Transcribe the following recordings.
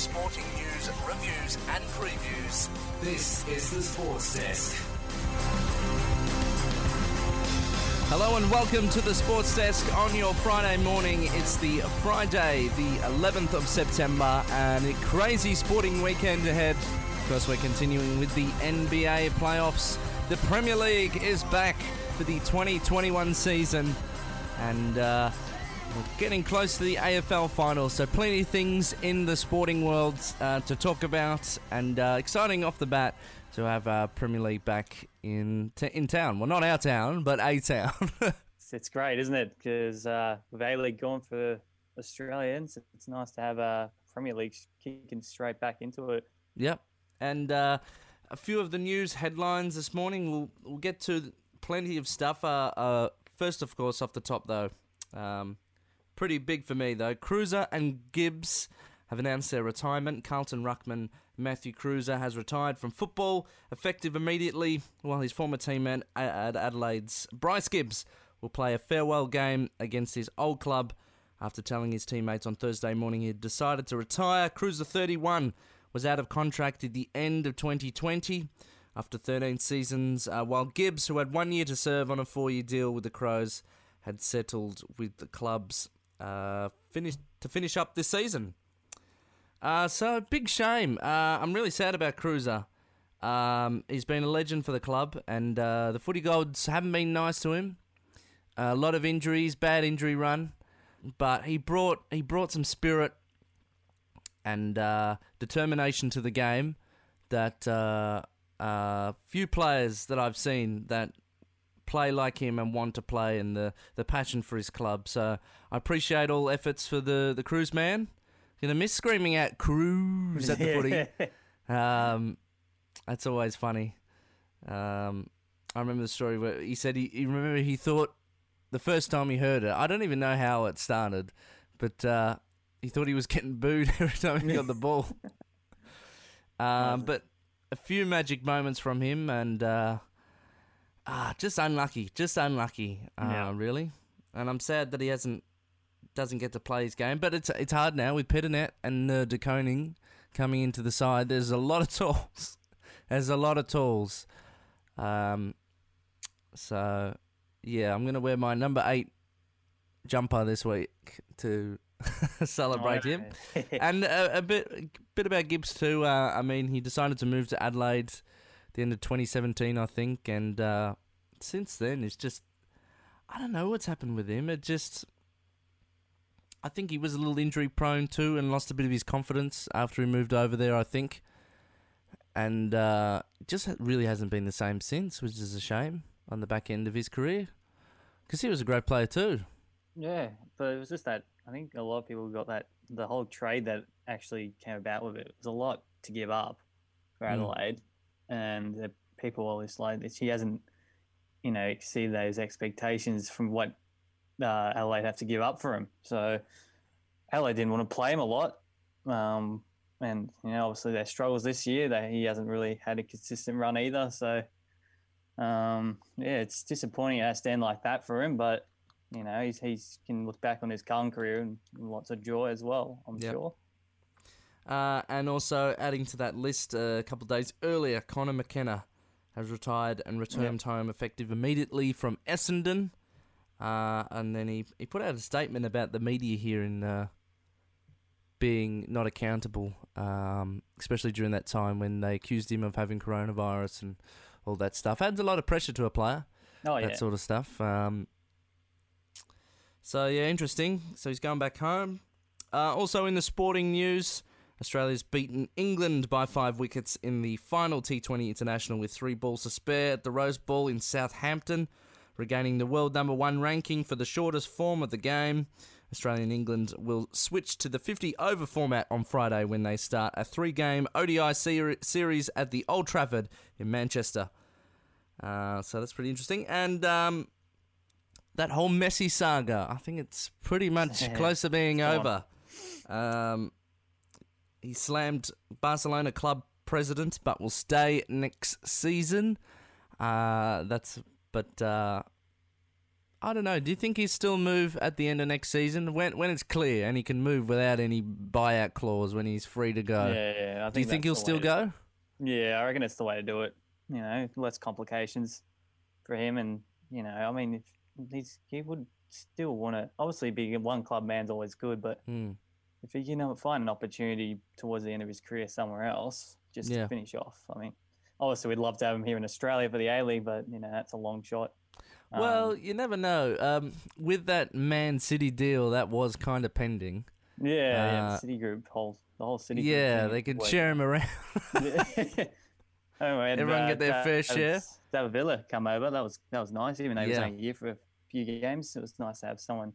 sporting news, reviews and previews. This is the Sports Desk. Hello and welcome to the Sports Desk on your Friday morning. It's the Friday, the 11th of September, and a crazy sporting weekend ahead. Of course, we're continuing with the NBA playoffs. The Premier League is back for the 2021 season, and we're getting close to the AFL finals, so plenty of things in the sporting world to talk about, and exciting off the bat to have Premier League back in town. Well, not our town, but a town. It's great, isn't it? Because with A-League gone for Australians, it's nice to have Premier League kicking straight back into it. Yep, and a few of the news headlines this morning. We'll get to plenty of stuff. First, of course, off the top, though. Pretty big for me, though. Kreuzer and Gibbs have announced their retirement. Carlton ruckman Matthew Kreuzer has retired from football, effective immediately, while his former teammate at Adelaide's Bryce Gibbs will play a farewell game against his old club. After telling his teammates on Thursday morning he had decided to retire, Kreuzer, 31, was out of contract at the end of 2020 after 13 seasons, while Gibbs, who had 1 year to serve on a 4-year deal with the Crows, had settled with the club's finish up this season. So, big shame. I'm really sad about Kreuzer. He's been a legend for the club, and the footy gods haven't been nice to him. A lot of injuries, bad injury run, but he brought some spirit and determination to the game that few players that I've seen that play like him and want to play, and the passion for his club. So I appreciate all efforts for the Kreuzer man. Gonna miss screaming out Kreuzer at the footy. That's always funny. I remember the story where he said he thought the first time he heard it, I don't even know how it started, but he thought he was getting booed every time he got the ball. But a few magic moments from him, and just unlucky, yeah, really. And I'm sad that he doesn't get to play his game, but it's hard now with Pettinet and De Koning coming into the side. There's a lot of tools. So, yeah, I'm going to wear my number 8 jumper this week to celebrate him. And a bit about Gibbs too. I mean, he decided to move to Adelaide the end of 2017, I think, and since then it's just, I don't know what's happened with him. I think he was a little injury prone too, and lost a bit of his confidence after he moved over there, I think, and just really hasn't been the same since, which is a shame on the back end of his career, because he was a great player too. Yeah, but it was just that, I think a lot of people got that, the whole trade that actually came about with it, it was a lot to give up for Adelaide. And the people always like that he hasn't, exceeded those expectations from what Adelaide have to give up for him. So Adelaide didn't want to play him a lot. And, obviously their struggles this year, he hasn't really had a consistent run either. So, it's disappointing at a stand like that for him. But, he's can look back on his current career and lots of joy as well, I'm sure. And also adding to that list, a couple of days earlier, Connor McKenna has retired and returned home effective immediately from Essendon. And then he put out a statement about the media here in being not accountable, especially during that time when they accused him of having coronavirus and all that stuff. Adds a lot of pressure to a player, that sort of stuff. So, yeah, interesting. So he's going back home. Also in the sporting news, Australia's beaten England by 5 wickets in the final T20 international with 3 balls to spare at the Rose Bowl in Southampton, regaining the world number 1 ranking for the shortest form of the game. Australia and England will switch to the 50-over format on Friday when they start a 3-game ODI series at the Old Trafford in Manchester. So that's pretty interesting. And that whole Messi saga, I think it's pretty much close to being over. He slammed Barcelona club president, but will stay next season. I don't know. Do you think he'll still move at the end of next season when it's clear and he can move without any buyout clause when he's free to go? Yeah. I think do you think he'll still go? Yeah, I reckon it's the way to do it. You know, less complications for him, and you know, I mean, he would still want to obviously be one club man's always good, but if he can find an opportunity towards the end of his career somewhere else, just to finish off. I mean, obviously we'd love to have him here in Australia for the A-League, but you know, that's a long shot. Well, you never know. With that Man City deal, that was kind of pending. Yeah, Citigroup, the whole Citigroup. Yeah, they could share him around. Anyway, everyone get their fair share. David Villa come over. That was nice. Even though he was only here for a few games, it was nice to have someone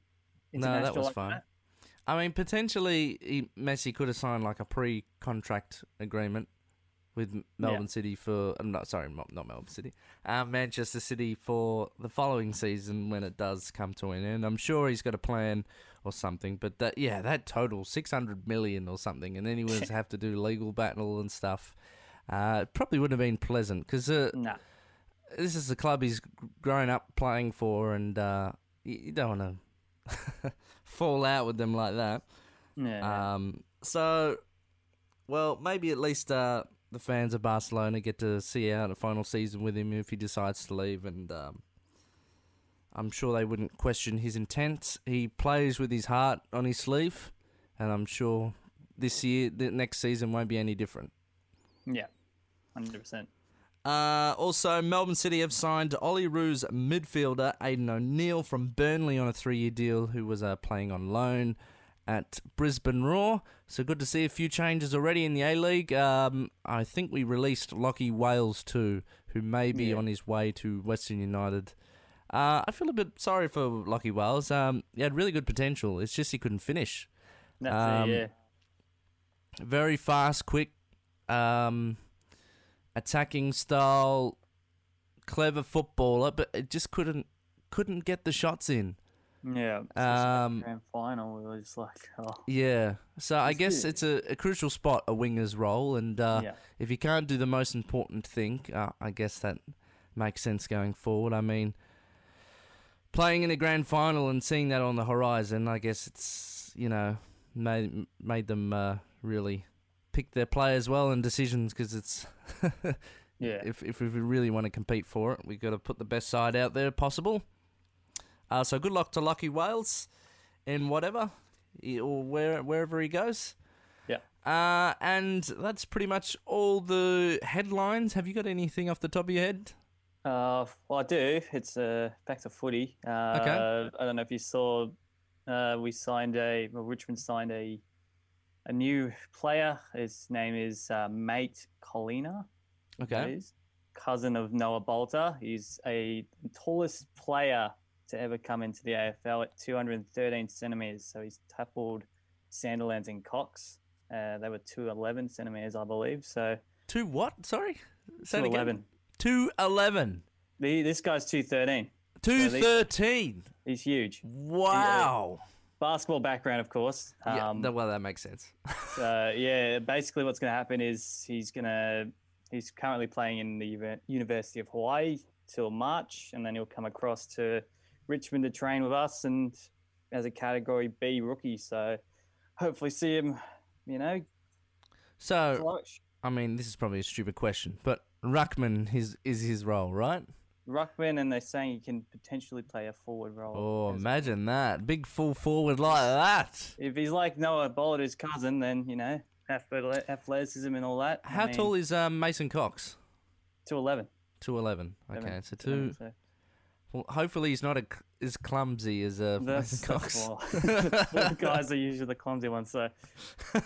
international. No, that was like fun. That. I mean, potentially Messi could have signed like a pre-contract agreement with Melbourne City for. I'm not sorry, not Melbourne City. Manchester City for the following season when it does come to an end. I'm sure he's got a plan or something. But that total $600 million or something, and then he would have to do legal battle and stuff. It probably wouldn't have been pleasant because this is the club he's grown up playing for, and you don't want to fall out with them like that. Yeah. So, well, maybe at least the fans of Barcelona get to see out a final season with him if he decides to leave, and I'm sure they wouldn't question his intent. He plays with his heart on his sleeve, and I'm sure the next season won't be any different. Yeah, 100%. Also, Melbourne City have signed Ollie Roo's midfielder Aidan O'Neill from Burnley on a 3-year deal, who was playing on loan at Brisbane Roar. So good to see a few changes already in the A-League. I think we released Lockie Wales too, who may be on his way to Western United. I feel a bit sorry for Lockie Wales. He had really good potential. It's just he couldn't finish. That's very fast, quick. Attacking style, clever footballer, but it just couldn't get the shots in. Yeah. Grand final, we were just like, oh. Yeah. So I guess it's a crucial spot, a winger's role, and if you can't do the most important thing, I guess that makes sense going forward. I mean, playing in a grand final and seeing that on the horizon, I guess it's, you know, made them really pick their play as well and decisions, because it's if we really want to compete for it, we've got to put the best side out there possible. So good luck to Lockie Wales in whatever or wherever he goes. Yeah. And that's pretty much all the headlines. Have you got anything off the top of your head? Well, I do. It's back to footy. Okay. I don't know if you saw. Richmond signed a new player. His name is Mate Colina. Okay. Cousin of Noah Bolter. He's a tallest player to ever come into the AFL at 213 centimetres. So he's tackled Sandilands and Cox. They were 211 centimetres, I believe. So 2 what? Sorry? 211. 211. This guy's 213. 213? So he's huge. Wow. Basketball background, of course. Well, that makes sense. Basically what's going to happen is he's currently playing in the University of Hawaii till March, and then he'll come across to Richmond to train with us and as a Category B rookie. So hopefully see him, you know. So, flourish. I mean, this is probably a stupid question, but ruckman is his role, right? Ruckman, and they're saying he can potentially play a forward role. Oh, imagine that. Big full forward like that. If he's like Noah Bolter's cousin, then, you know, athleticism and all that. How tall is Mason Cox? 2'11". 2'11". Okay, so 2... So. Well, hopefully he's not as clumsy as Mason Cox. The guys are usually the clumsy ones, so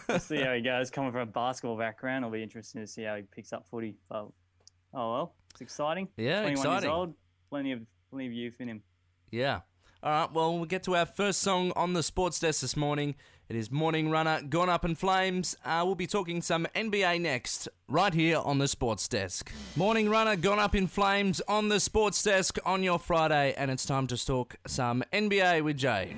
we'll see how he goes. Coming from a basketball background, it'll be interesting to see how he picks up footy. But, oh, well. It's exciting. Yeah, 21 exciting. 21 years old, plenty of youth in him. Yeah. All right, well, we'll get to our first song on the Sports Desk this morning. It is Morning Runner, Gone Up in Flames. We'll be talking some NBA next, right here on the Sports Desk. Morning Runner, Gone Up in Flames on the Sports Desk on your Friday, and it's time to talk some NBA with Jay.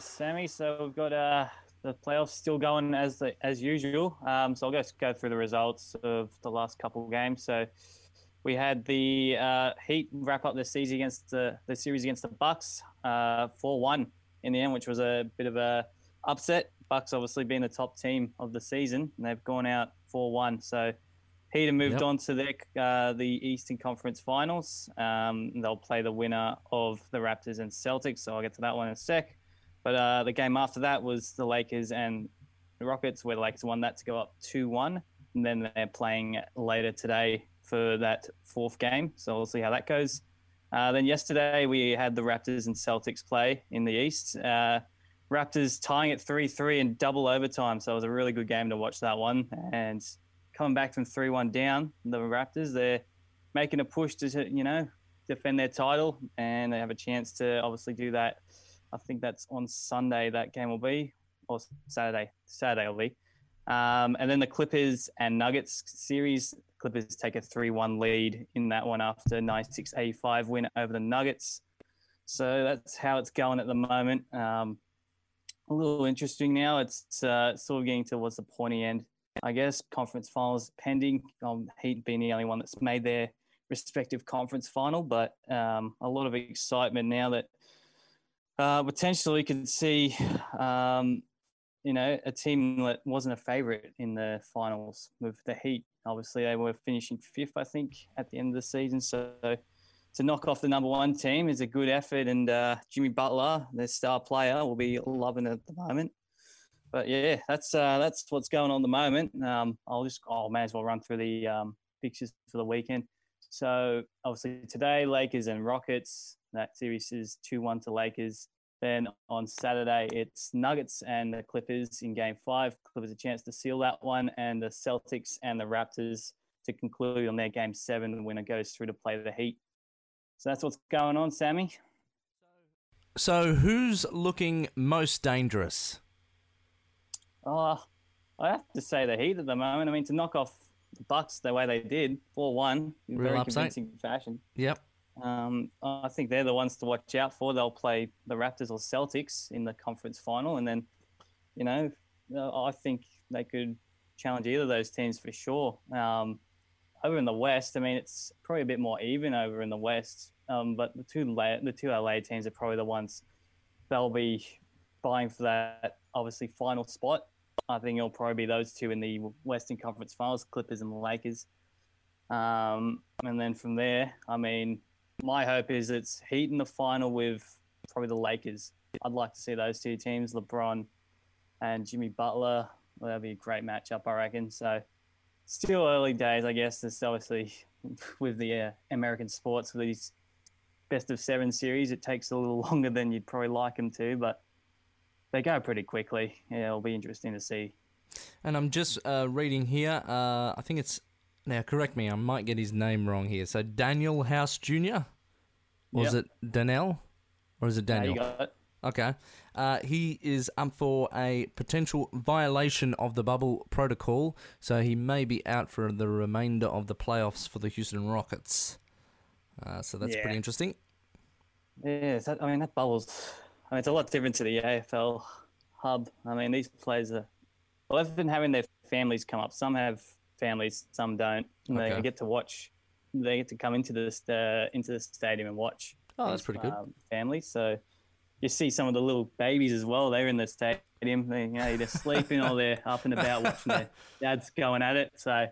Sammy, so we've got The playoffs still going as usual. So I'll just go through the results of the last couple of games. So we had the Heat wrap up the season against the series against the Bucks, 4-1 in the end, which was a bit of a upset. Bucks obviously being the top team of the season, and they've gone out 4-1. So Heat have moved on to the Eastern Conference Finals. They'll play the winner of the Raptors and Celtics, so I'll get to that one in a sec. But the game after that was the Lakers and the Rockets, where the Lakers won that to go up 2-1. And then they're playing later today for that fourth game, so we'll see how that goes. Then yesterday we had the Raptors and Celtics play in the East. Raptors tying at 3-3 in double overtime, so it was a really good game to watch that one. And coming back from 3-1 down, the Raptors, they're making a push to, you know, defend their title, and they have a chance to obviously do that. I think that's on Sunday that game will be, or Saturday. Saturday will be. And then the Clippers and Nuggets series. Clippers take a 3-1 lead in that one after 96-85 win over the Nuggets. So that's how it's going at the moment. A little interesting now. It's sort of getting towards the pointy end, I guess. Conference finals pending. Heat being the only one that's made their respective conference final, but a lot of excitement now that potentially could see, you know, a team that wasn't a favourite in the finals with the Heat. Obviously, they were finishing fifth, I think, at the end of the season. So to knock off the number one team is a good effort. And Jimmy Butler, their star player, will be loving it at the moment. But, yeah, that's what's going on at the moment. I'll may as well run through the fixtures for the weekend. So, obviously, today, Lakers and Rockets. That series is 2-1 to Lakers. Then on Saturday, it's Nuggets and the Clippers in Game 5. Clippers a chance to seal that one. And the Celtics and the Raptors to conclude on their Game 7. The winner goes through to play the Heat. So that's what's going on, Sammy. So who's looking most dangerous? Oh, I have to say the Heat at the moment. I mean, to knock off the Bucks the way they did, 4-1, in very convincing fashion. Yep. I think they're the ones to watch out for. They'll play the Raptors or Celtics in the conference final. And then, you know, I think they could challenge either of those teams for sure. Over in the West, I mean, it's probably a bit more even over in the West. But the two LA teams are probably the ones they'll be vying for that, obviously, final spot. I think it'll probably be those two in the Western Conference Finals, Clippers and the Lakers. And then from there, I mean, my hope is it's Heat in the final with probably the Lakers. I'd like to see those two teams, LeBron and Jimmy Butler. Well, that'd be a great matchup, I reckon. So still early days, I guess. It's obviously with the American sports, with these best-of-7 series, it takes a little longer than you'd probably like them to, but they go pretty quickly. Yeah, it'll be interesting to see. And I'm just reading here. I think it's... Now, correct me, I might get his name wrong here. So, Daniel House Jr.? Or is it Danell? Or is it Daniel? Yeah, you got it. Okay. He is up for a potential violation of the bubble protocol, so he may be out for the remainder of the playoffs for the Houston Rockets. So, that's pretty interesting. Yeah, that bubble's... I mean, it's a lot different to the AFL hub. I mean, these players are... Well, they've been having their families come up. Some have... families, some don't. Okay. They get to watch. They get to come into the stadium and watch. Oh, that's pretty good. Families. So you see some of the little babies as well. They're in the stadium. They, you know, either sleeping or they're up and about watching their dads going at it. So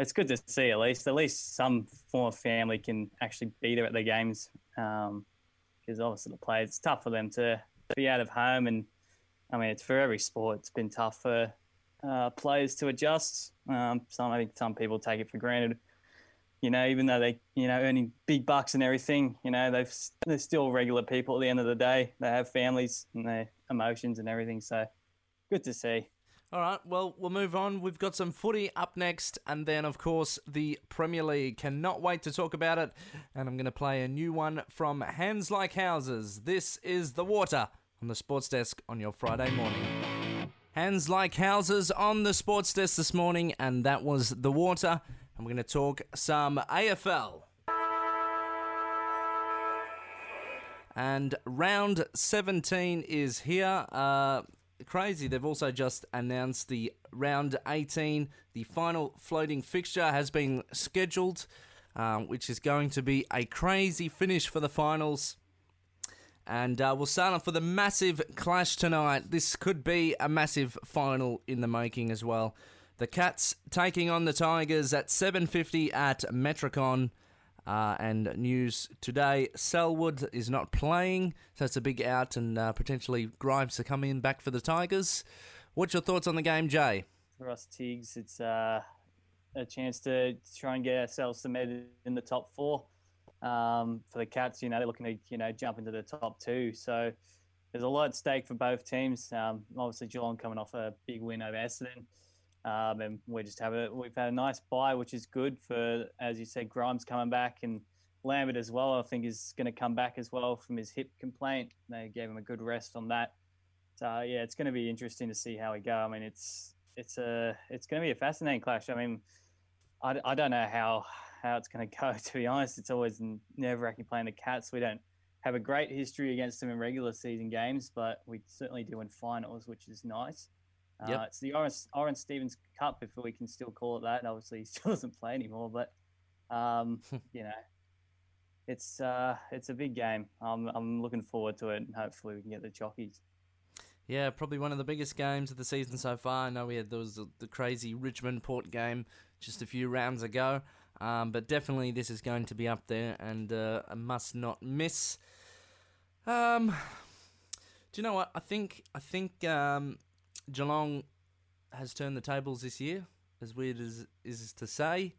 it's good to see at least. At least some form of family can actually be there at the games. Because obviously the players, it's tough for them to be out of home. And I mean, it's for every sport. It's been tough for players to adjust. I think some people take it for granted, you know, even though they, you know, earning big bucks and everything, you know, they're still regular people at the end of the day. They have families and their emotions and everything. So good to see. All right. Well, we'll move on. We've got some footy up next. And then, of course, the Premier League. Cannot wait to talk about it. And I'm going to play a new one from Hands Like Houses. This is The Water on the Sports Desk on your Friday morning. Hands Like Houses on the Sports Desk this morning, and that was The Water. And we're going to talk some AFL. And round 17 is here. crazy. They've also just announced the round 18. The final floating fixture has been scheduled, which is going to be a crazy finish for the finals. And we'll start off with a massive clash tonight. This could be a massive final in the making as well. The Cats taking on the Tigers at 7:50 at Metricon. And news today, Selwood is not playing, so it's a big out, and potentially Grimes to come in back for the Tigers. What's your thoughts on the game, Jay? For us Tiggs, it's a chance to try and get ourselves cemented in the top four. For the Cats, they're looking to jump into the top two. So there's a lot at stake for both teams. Obviously, Geelong coming off a big win over Essendon, and we've had a nice bye, which is good for, as you said, Grimes coming back, and Lambert as well. I think is going to come back as well from his hip complaint. They gave him a good rest on that. So yeah, it's going to be interesting to see how we go. I mean, it's going to be a fascinating clash. I mean, I don't know how it's going to go, to be honest. It's always nerve-wracking playing the Cats. We don't have a great history against them in regular season games, but we certainly do in finals, which is nice. Yep. It's the Oren Stevens Cup, if we can still call it that. Obviously, he still doesn't play anymore, but, it's a big game. I'm looking forward to it, and hopefully we can get the chockies. Yeah, probably one of the biggest games of the season so far. I know there was the crazy Richmond-Port game just a few rounds ago. But definitely this is going to be up there and a must not miss. Do you know what? I think Geelong has turned the tables this year, as weird as is to say.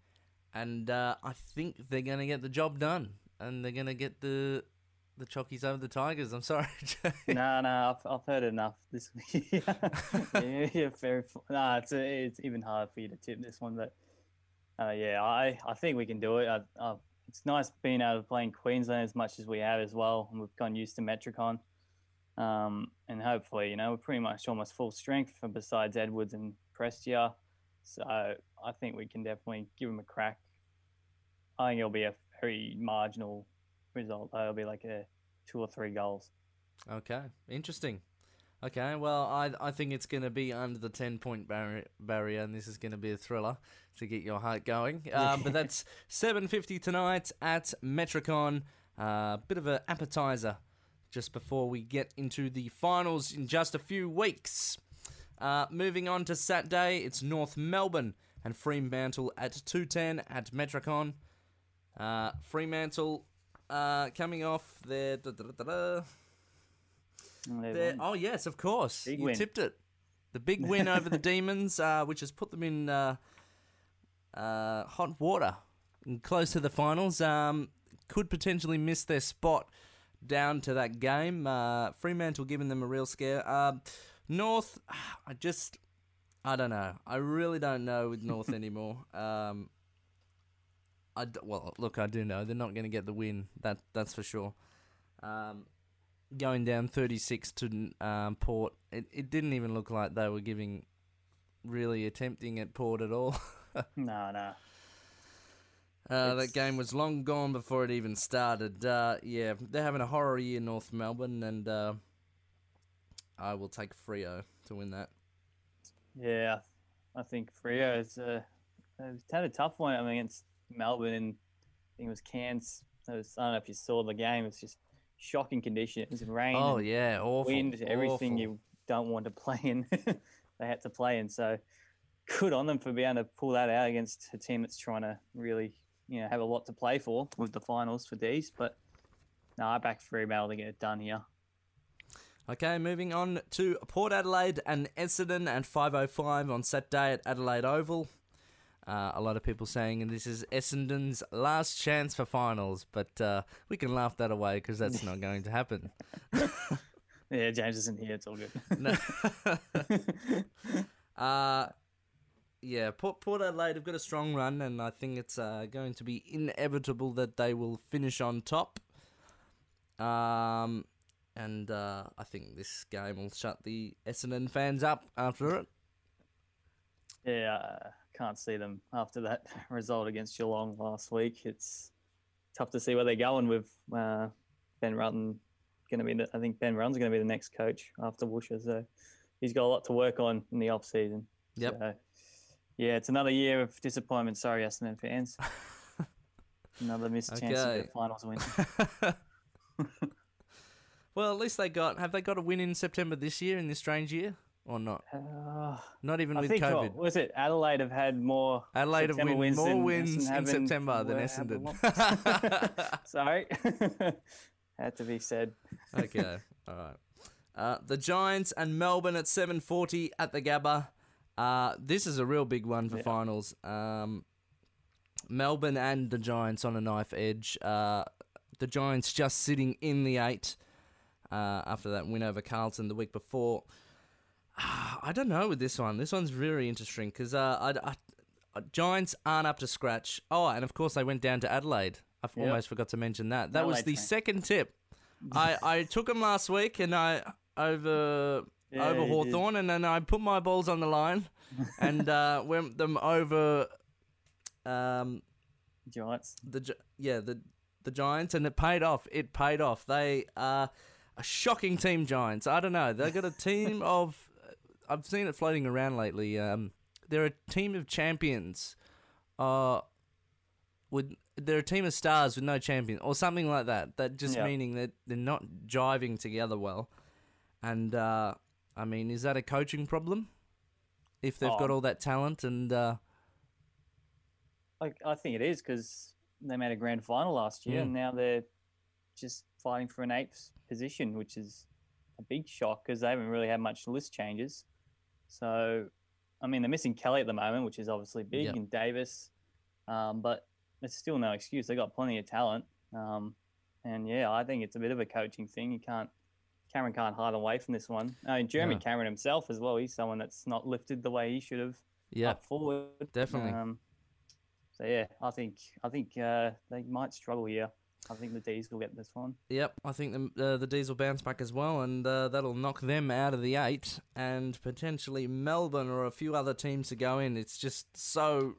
And I think they're going to get the job done. And they're going to get the chockies over the Tigers. I'm sorry, Jay. No, I've heard enough this week. Yeah, very. No, it's even harder for you to tip this one, but... I think we can do it. It's nice being able to play in Queensland as much as we have as well. And we've gotten used to Metricon. And hopefully, we're pretty much almost full strength besides Edwards and Prestia. So I think we can definitely give them a crack. I think it'll be a very marginal result. It'll be like 2 or 3 goals. Okay, interesting. Okay, well, I think it's going to be under the 10-point barrier, and this is going to be a thriller to get your heart going. But that's 7:50 tonight at Metricon. Bit of an appetizer just before we get into the finals in just a few weeks. Moving on to Saturday, it's North Melbourne and Fremantle at 2:10 at Metricon. Fremantle coming off their... Oh, yes, of course. You tipped it. The big win over the Demons, which has put them in hot water and close to the finals. Could potentially miss their spot down to that game. Fremantle giving them a real scare. North, I don't know. I really don't know with North anymore. I do know. They're not going to get the win. That's for sure. Going down 36 to Port, it didn't even look like they were attempting at Port at all. No. That game was long gone before it even started. Yeah, they're having a horror year, North Melbourne, and I will take Freo to win that. Yeah, I think Freo has had a tough one against Melbourne, and I think it was Cairns. I don't know if you saw the game. It's just shocking conditions, rain, awful wind, everything awful. You don't want to play in. They had to play in, so good on them for being able to pull that out against a team that's trying to really, have a lot to play for with the finals for these. But no, I back Fremantle to get it done here. Okay, moving on to Port Adelaide and Essendon at 5:05 on Saturday at Adelaide Oval. A lot of people saying this is Essendon's last chance for finals, but we can laugh that away because that's not going to happen. Yeah, James isn't here. It's all good. No. Yeah, Port Adelaide have got a strong run, and I think it's going to be inevitable that they will finish on top. And I think this game will shut the Essendon fans up after it. Yeah, can't see them after that result against Geelong last week. It's tough to see where they're going with Ben Rutten. I think Ben Rutten's going to be the next coach after Woosha, so he's got a lot to work on in the off season. Yep. So, yeah, it's another year of disappointment. Sorry, Essendon fans. Another missed chance to get a finals win. Well, at least they got. Have they got a win in September this year in this strange year or not? Not even with COVID. What was it? Adelaide have had more. Adelaide September have win, more than wins in September than Essendon. Sorry, had to be said. Okay, all right. The Giants and Melbourne at 7:40 at the Gabba. This is a real big one for finals. Melbourne and the Giants on a knife edge. The Giants just sitting in the 8 after that win over Carlton the week before. I don't know with this one. This one's really interesting because Giants aren't up to scratch. Oh, and of course they went down to Adelaide. I almost forgot to mention that. That Adelaide was the second tip. I took them last week and I over Hawthorn, and then I put my balls on the line and went them over Giants. The Giants, and it paid off. It paid off. They are a shocking team, Giants. I don't know. They've got a team of. I've seen it floating around lately. They're a team of champions. They're a team of stars with no champion or something like that. That just meaning that they're not jiving together well. And, I mean, is that a coaching problem? If they've got all that talent and... I think it is because they made a grand final last year and now they're just fighting for an 8th position, which is a big shock because they haven't really had much list changes. So, I mean, they're missing Kelly at the moment, which is obviously big, and Davis, but... It's still no excuse. They got plenty of talent, and yeah, I think it's a bit of a coaching thing. Cameron can't hide away from this one. I mean, Jeremy Cameron himself as well. He's someone that's not lifted the way he should have. Yeah, up forward definitely. So yeah, I think they might struggle here. I think the D's will get this one. Yep, I think the D's will bounce back as well, and that'll knock them out of the 8, and potentially Melbourne or a few other teams to go in. It's just so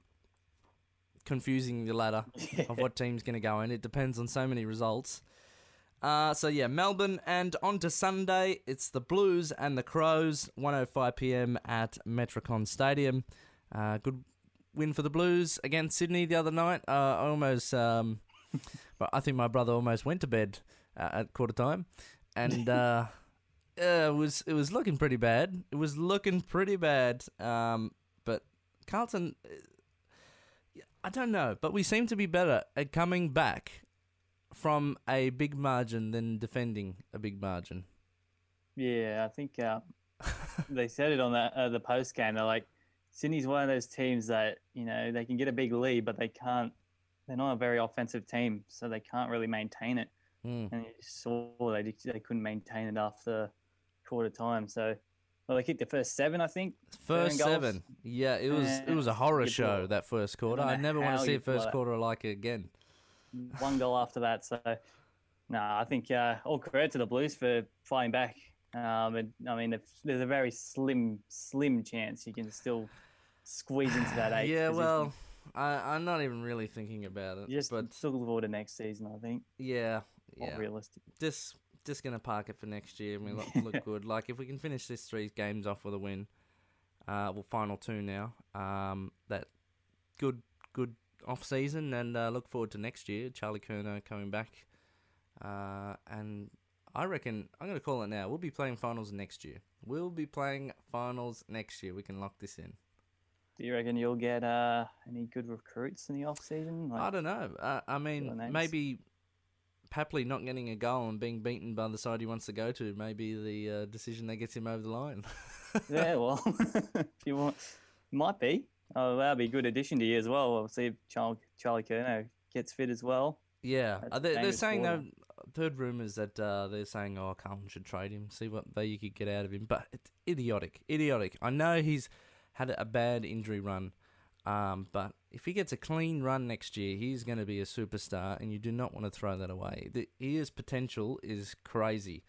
confusing the ladder of what team's going to go in. It depends on so many results. So, yeah, Melbourne, and on to Sunday, it's the Blues and the Crows, 1:05pm at Metricon Stadium. Good win for the Blues against Sydney the other night. I think my brother almost went to bed at quarter time, and it was looking pretty bad. It was looking pretty bad, but Carlton... I don't know, but we seem to be better at coming back from a big margin than defending a big margin. Yeah, I think they said it on the post game. They're like, Sydney's one of those teams that, you know, they can get a big lead, but they can't. They're not a very offensive team, so they can't really maintain it. Mm. And you saw they couldn't maintain it after quarter time. So. Well, they kicked the first 7, I think. First 7. Yeah, it was a horror show, that first quarter. I never want to see a first quarter like it again. One goal after that. So, I think all credit to the Blues for fighting back. And I mean, there's a very slim chance you can still squeeze into that 8. Yeah, well, I'm not even really thinking about it. Just look forward to next season, I think. Yeah. More realistic. Just going to park it for next year and we look good. Like, if we can finish this 3 games off with a win, final 2 now, that good off-season, and look forward to next year. Charlie Curnow coming back. And I reckon, I'm going to call it now, we'll be playing finals next year. We can lock this in. Do you reckon you'll get any good recruits in the off-season? Like, I don't know. I mean, maybe... Papley not getting a goal and being beaten by the side he wants to go to may be the decision that gets him over the line. Yeah, well, if you want, might be. Oh, that'd be a good addition to you as well. Obviously, if Charlie Curnow gets fit as well. Yeah, they're saying though. I've heard rumours that they're saying, Carlton should trade him, see what value you could get out of him. But it's idiotic. I know he's had a bad injury run. But if he gets a clean run next year, he's going to be a superstar, and you do not want to throw that away. His potential is crazy.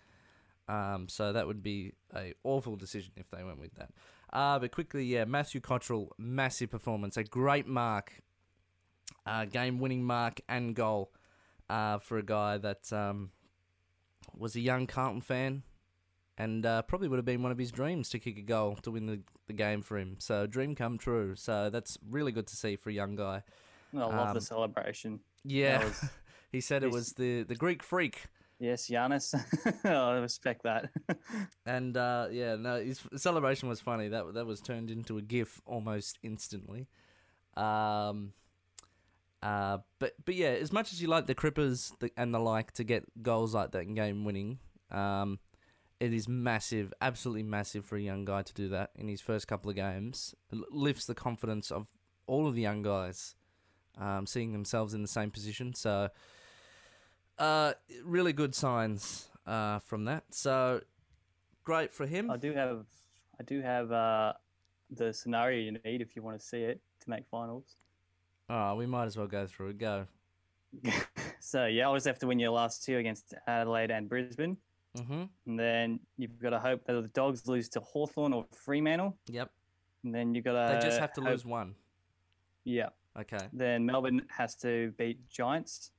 So that would be an awful decision if they went with that. But quickly, Matthew Cottrell, massive performance, a great mark, game-winning mark and goal for a guy that was a young Carlton fan and probably would have been one of his dreams to kick a goal to win the game for him. So dream come true. So that's really good to see for a young guy. I love the celebration. Yeah, he said it was the Greek freak. Yes, Giannis. I respect that. And, yeah, no, his celebration was funny. That was turned into a GIF almost instantly. But yeah, as much as you like the Clippers and the like to get goals like that in game winning, it is massive, absolutely massive for a young guy to do that in his first couple of games. It lifts the confidence of all of the young guys, seeing themselves in the same position. So, really good signs from that. So, great for him. I do have the scenario you need if you want to see it to make finals. Oh, we might as well go through it. Go. So, you always have to win your last two against Adelaide and Brisbane. Mm-hmm. And then you've got to hope that the Dogs lose to Hawthorn or Fremantle. Yep. And then you've got to... They just have to lose one. Yeah. Okay. Then Melbourne has to beat Giants.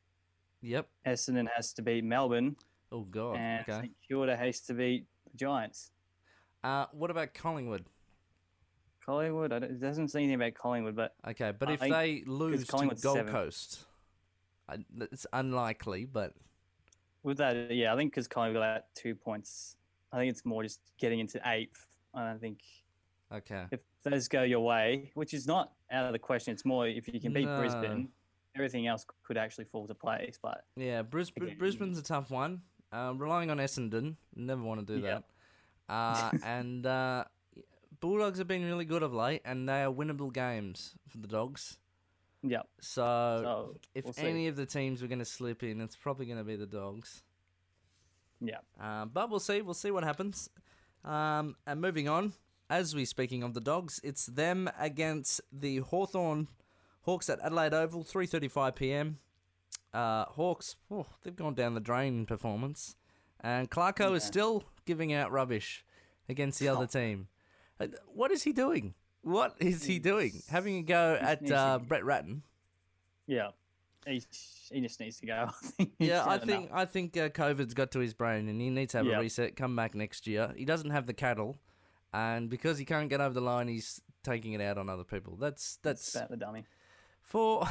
Yep. Essendon has to beat Melbourne. Oh, God. And okay. St Kilda has to beat the Giants. What about Collingwood? Collingwood? It doesn't say anything about Collingwood, but... Okay, but if they lose to Gold Coast, it's unlikely, but... With that, yeah, I think because Collingwood got that 2 points, I think it's more just getting into eighth. I don't think... Okay. If those go your way, which is not out of the question, it's more if you can beat Brisbane... Everything else could actually fall to place, but... Yeah, Brisbane's a tough one. Relying on Essendon, never want to do that. And Bulldogs have been really good of late, and they are winnable games for the Dogs. Yeah. So if we'll any of the teams were going to slip in, it's probably going to be the Dogs. Yeah. But we'll see. We'll see what happens. And moving on, as we're speaking of the Dogs, it's them against the Hawthorn... Hawks at Adelaide Oval, 3:35 p.m. Hawks, they've gone down the drain in performance. And Clarko is still giving out rubbish against the other team. What is he doing? What is he doing? Having a go at Brett Ratten. Yeah, he just needs to go. Yeah, I think COVID's got to his brain and he needs to have a reset, come back next year. He doesn't have the cattle. And because he can't get over the line, he's taking it out on other people. That's about the dummy. For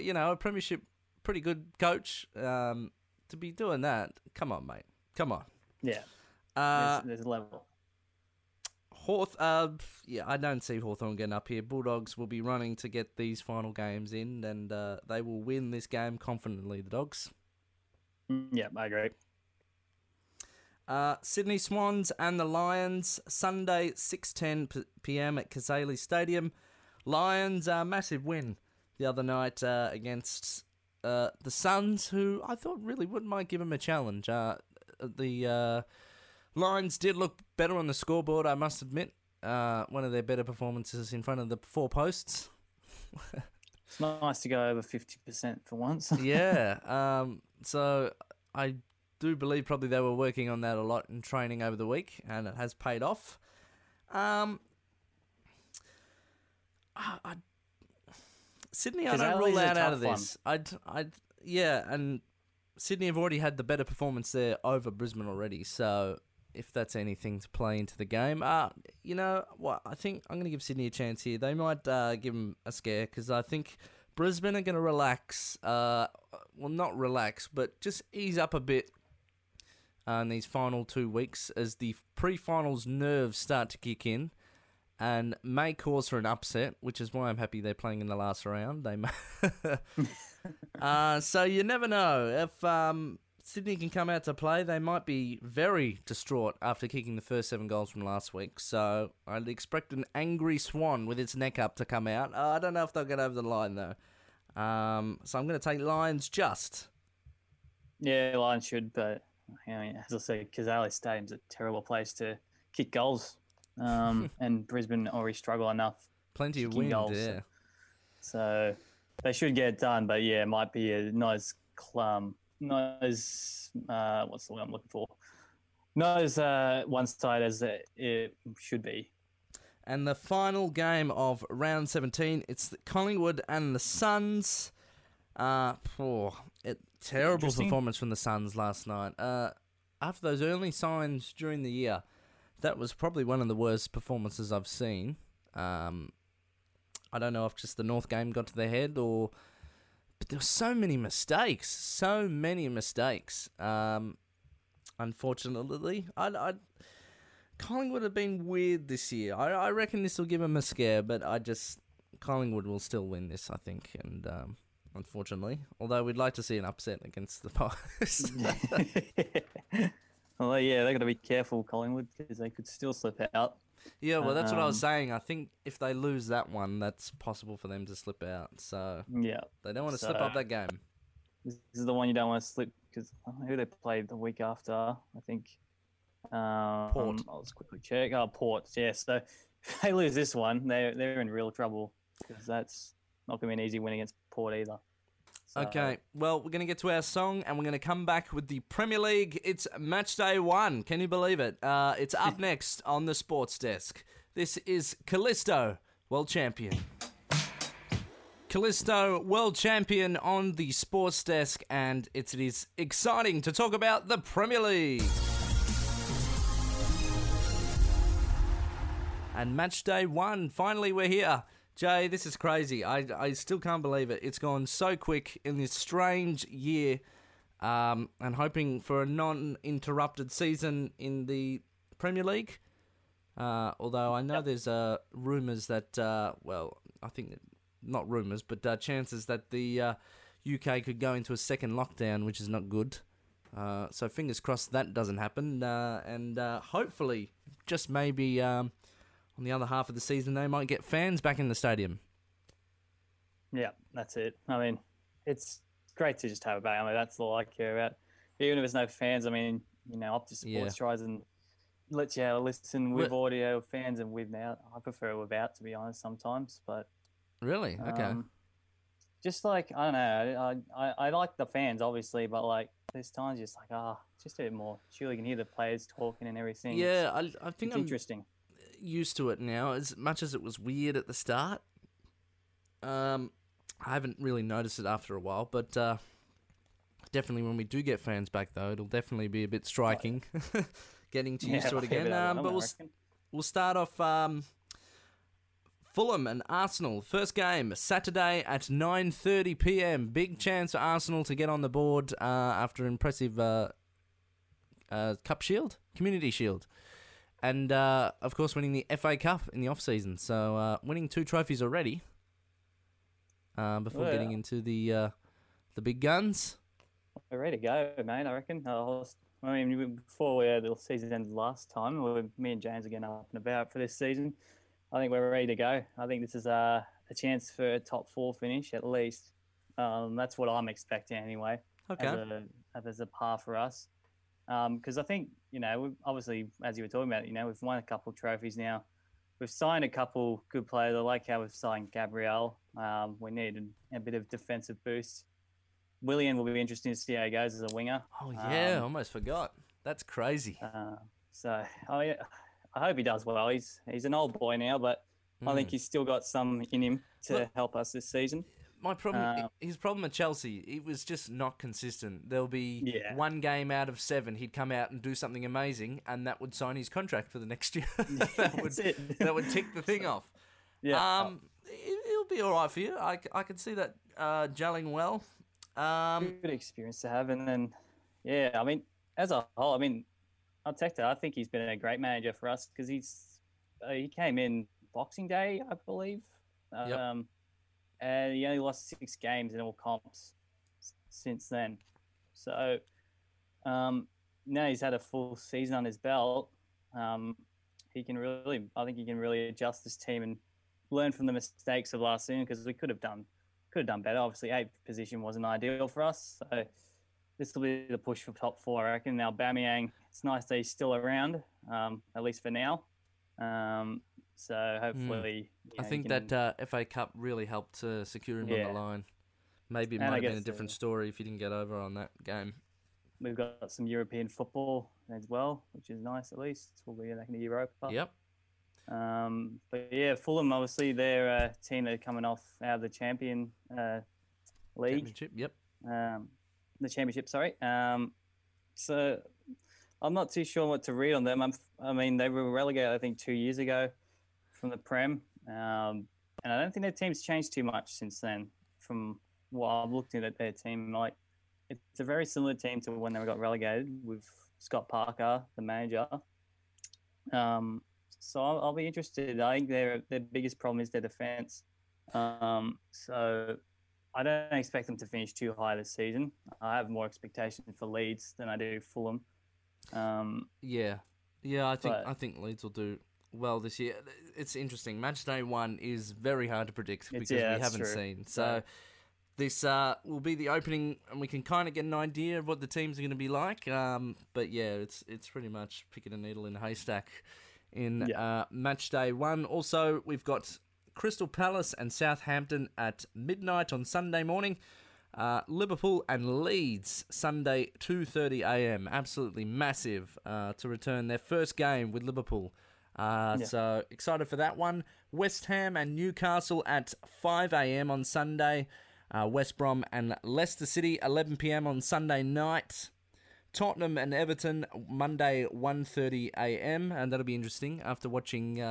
you know, a premiership pretty good coach to be doing that. Come on, mate. Come on. Yeah. There's a level. I don't see Hawthorn getting up here. Bulldogs will be running to get these final games in, and they will win this game confidently, the Dogs. Yeah, I agree. Sydney Swans and the Lions, Sunday, 6:10 p.m. at Cazaly Stadium. Lions, massive win the other night against the Suns, who I thought really might give them a challenge. The Lions did look better on the scoreboard, I must admit. One of their better performances in front of the four posts. It's nice to go over 50% for once. Yeah. So I do believe probably they were working on that a lot in training over the week, and it has paid off. Sydney, I don't rule that out of this. And Sydney have already had the better performance there over Brisbane already, so if that's anything to play into the game. You know what? I think I'm going to give Sydney a chance here. They might give them a scare, because I think Brisbane are going to relax. Well, not relax, but just ease up a bit in these final 2 weeks as the pre-finals nerves start to kick in and may cause for an upset, which is why I'm happy they're playing in the last round. They may. So you never know. If Sydney can come out to play, they might be very distraught after kicking the first 7 goals from last week. So I'd expect an angry Swan with its neck up to come out. I don't know if they'll get over the line, though. So I'm going to take Lions just. Yeah, Lions should, but... I mean, as I said, Cazaly Stadium's a terrible place to kick goals, and Brisbane already struggle enough. Plenty of wind, goals, yeah. So they should get it done, but yeah, it might be a not as one-sided as it should be. And the final game of round 17, it's the Collingwood and the Suns. Terrible performance from the Suns last night. after those early signs during the year, that was probably one of the worst performances I've seen. I don't know if just the North game got to their head or... But there were so many mistakes. So many mistakes. Unfortunately. Collingwood have been weird this year. I reckon this will give them a scare, but Collingwood will still win this, I think, and unfortunately. Although we'd like to see an upset against the Pies. Well, yeah, they've got to be careful, Collingwood, because they could still slip out. Yeah, well, that's what I was saying. I think if they lose that one, that's possible for them to slip out. So yeah, they don't want to slip up that game. This is the one you don't want to slip, because who they played the week after, I think. Port. I'll just quickly check. Oh, Port, yeah. So if they lose this one, they're in real trouble, because that's not going to be an easy win against Port either. So. Okay, well, we're going to get to our song and we're going to come back with the Premier League. It's match day one. Can you believe it? It's up next on the Sports Desk. This is Callisto, World Champion. Callisto, World Champion on the Sports Desk, and it is exciting to talk about the Premier League. And match day one, finally we're here. Jay, this is crazy. I still can't believe it. It's gone so quick in this strange year, and hoping for a non-interrupted season in the Premier League. Although I know there's rumours that, I think not rumours, but chances that the UK could go into a second lockdown, which is not good. So fingers crossed that doesn't happen. And hopefully, just maybe... on the other half of the season, they might get fans back in the stadium. Yeah, that's it. I mean, it's great to just have it back. I mean, that's all I care about. Even if there's no fans, I mean, you know, Optus Sports tries and lets you listen with audio, fans, and without. I prefer it without, to be honest, sometimes. But really? Okay. Just like, I don't know, I like the fans, obviously, but like, there's times just like, just a bit more chill. You can hear the players talking and everything. Yeah, I think it's interesting. Used to it now, as much as it was weird at the start. I haven't really noticed it after a while, but definitely when we do get fans back, though, it'll definitely be a bit striking getting to used to it again. But we'll start off Fulham and Arsenal. First game, Saturday at 9:30pm. Big chance for Arsenal to get on the board after an impressive Cup Shield, Community Shield. And, of course, winning the FA Cup in the off-season. So, winning 2 trophies already before getting into the big guns. We're ready to go, mate, I reckon. Before the season ended last time, me and James are getting up and about for this season. I think we're ready to go. I think this is a chance for a top 4 finish, at least. That's what I'm expecting anyway. Okay. As a par for us. Because I think, you know, obviously, as you were talking about, you know, we've won a couple of trophies now. We've signed a couple good players. I like how we've signed Gabriel. We need a bit of defensive boost. Willian will be interesting to see how he goes as a winger. Oh, yeah, almost forgot. That's crazy. I hope he does well. He's an old boy now, but I think he's still got some in him to help us this season. My problem, his problem at Chelsea, it was just not consistent. There'll be one game out of 7, he'd come out and do something amazing, and that would sign his contract for the next year. That would tick the thing off. Yeah, it'll be all right for you. I could see that gelling well. Good experience to have, and then I mean, as a whole, I mean, Arteta, I think he's been a great manager for us because he came in Boxing Day, I believe. And he only lost 6 games in all comps since then. So now he's had a full season on his belt. I think he can really adjust this team and learn from the mistakes of last season, because we could have done better. Obviously, 8th position wasn't ideal for us. So this will be the push for top 4, I reckon. Now, Aubameyang, it's nice that he's still around, at least for now. So hopefully... You know, I think that FA Cup really helped to secure him on the line. Maybe it might have been a different story if he didn't get over on that game. We've got some European football as well, which is nice at least. We'll be back in the Europa. Yep. But yeah, Fulham, obviously, they're a team that are coming off out of the Championship, sorry. So I'm not too sure what to read on them. I mean, they were relegated, I think, 2 years ago from the Prem. And I don't think their team's changed too much since then from what I've looked at their team. Like, it's a very similar team to when they got relegated with Scott Parker, the manager. So I'll be interested. I think their biggest problem is their defence. So I don't expect them to finish too high this season. I have more expectation for Leeds than I do Fulham. I think Leeds will do well this year. It's interesting. Match day one is very hard to predict because we haven't seen. So this will be the opening, and we can kind of get an idea of what the teams are going to be like. But yeah, it's pretty much picking a needle in a haystack in match day one. Also, we've got Crystal Palace and Southampton at midnight on Sunday morning. Liverpool and Leeds, Sunday, 2:30 a.m. Absolutely massive to return their first game with Liverpool. So excited for that one. West Ham and Newcastle at 5 a.m. on Sunday. West Brom and Leicester City, 11 p.m. on Sunday night. Tottenham and Everton, Monday, 1:30 a.m. And that'll be interesting after watching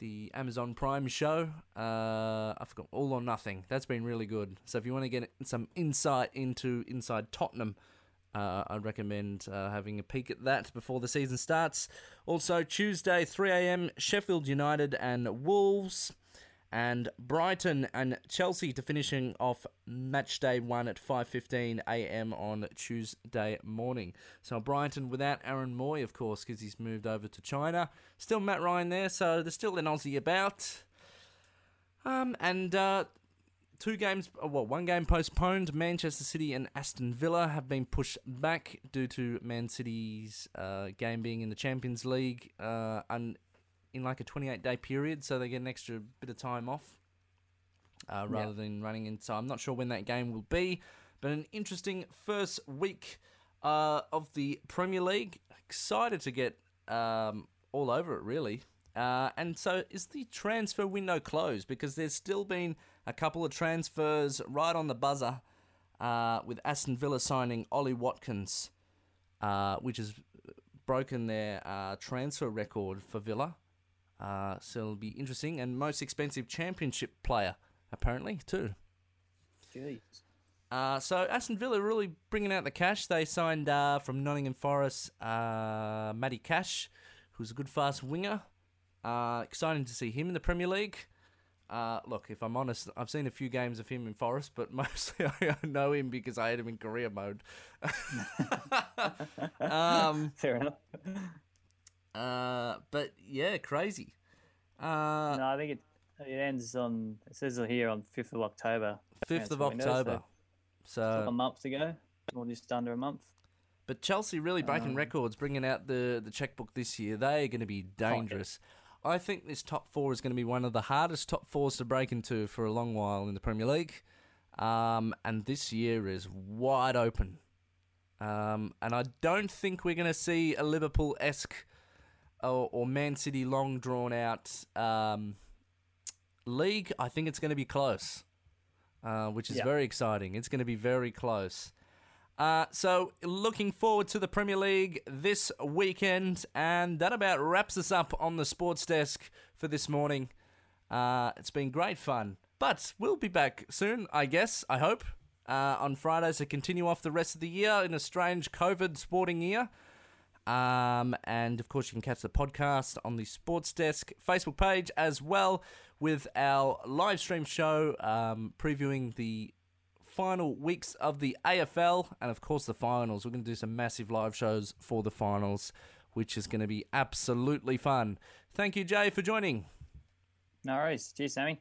the Amazon Prime show. I forgot, All or Nothing. That's been really good. So if you want to get some insight into inside Tottenham, I'd recommend having a peek at that before the season starts. Also, Tuesday, 3 a.m, Sheffield United and Wolves, and Brighton and Chelsea to finishing off match day one at 5:15 a.m. on Tuesday morning. So Brighton without Aaron Moy, of course, because he's moved over to China. Still Matt Ryan there, so there's still an Aussie about. One game postponed. Manchester City and Aston Villa have been pushed back due to Man City's game being in the Champions League in like a 28-day period, so they get an extra bit of time off rather than running in. So I'm not sure when that game will be, but an interesting first week of the Premier League. Excited to get all over it, really. And so is the transfer window closed? Because there's still been a couple of transfers right on the buzzer with Aston Villa signing Ollie Watkins, which has broken their transfer record for Villa. So it'll be interesting. And most expensive championship player, apparently, too. Jeez. So Aston Villa really bringing out the cash. They signed from Nottingham Forest, Matty Cash, who's a good fast winger. Exciting to see him in the Premier League. Look, if I'm honest, I've seen a few games of him in Forest, but mostly I know him because I had him in career mode. Fair enough. But yeah, crazy. No, I think it ends on, it says here on 5th of October. 5th of October. So a month to go, or just under a month. But Chelsea really breaking records, bringing out the checkbook this year. They are going to be dangerous. I think this top four is going to be one of the hardest top fours to break into for a long while in the Premier League. And this year is wide open. And I don't think we're going to see a Liverpool-esque or Man City long drawn out league. I think it's going to be close, which is very exciting. It's going to be very close. So looking forward to the Premier League this weekend, and that about wraps us up on the Sports Desk for this morning. It's been great fun, but we'll be back soon, I guess, I hope, on Friday to continue off the rest of the year in a strange COVID sporting year. And, of course, you can catch the podcast on the Sports Desk Facebook page as well with our live stream show previewing the final weeks of the AFL and, of course, the finals. We're going to do some massive live shows for the finals, which is going to be absolutely fun. Thank you, Jay, for joining. No worries. Cheers, Sammy.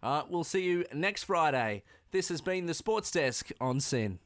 We'll see you next Friday. This has been the Sports Desk on Sin.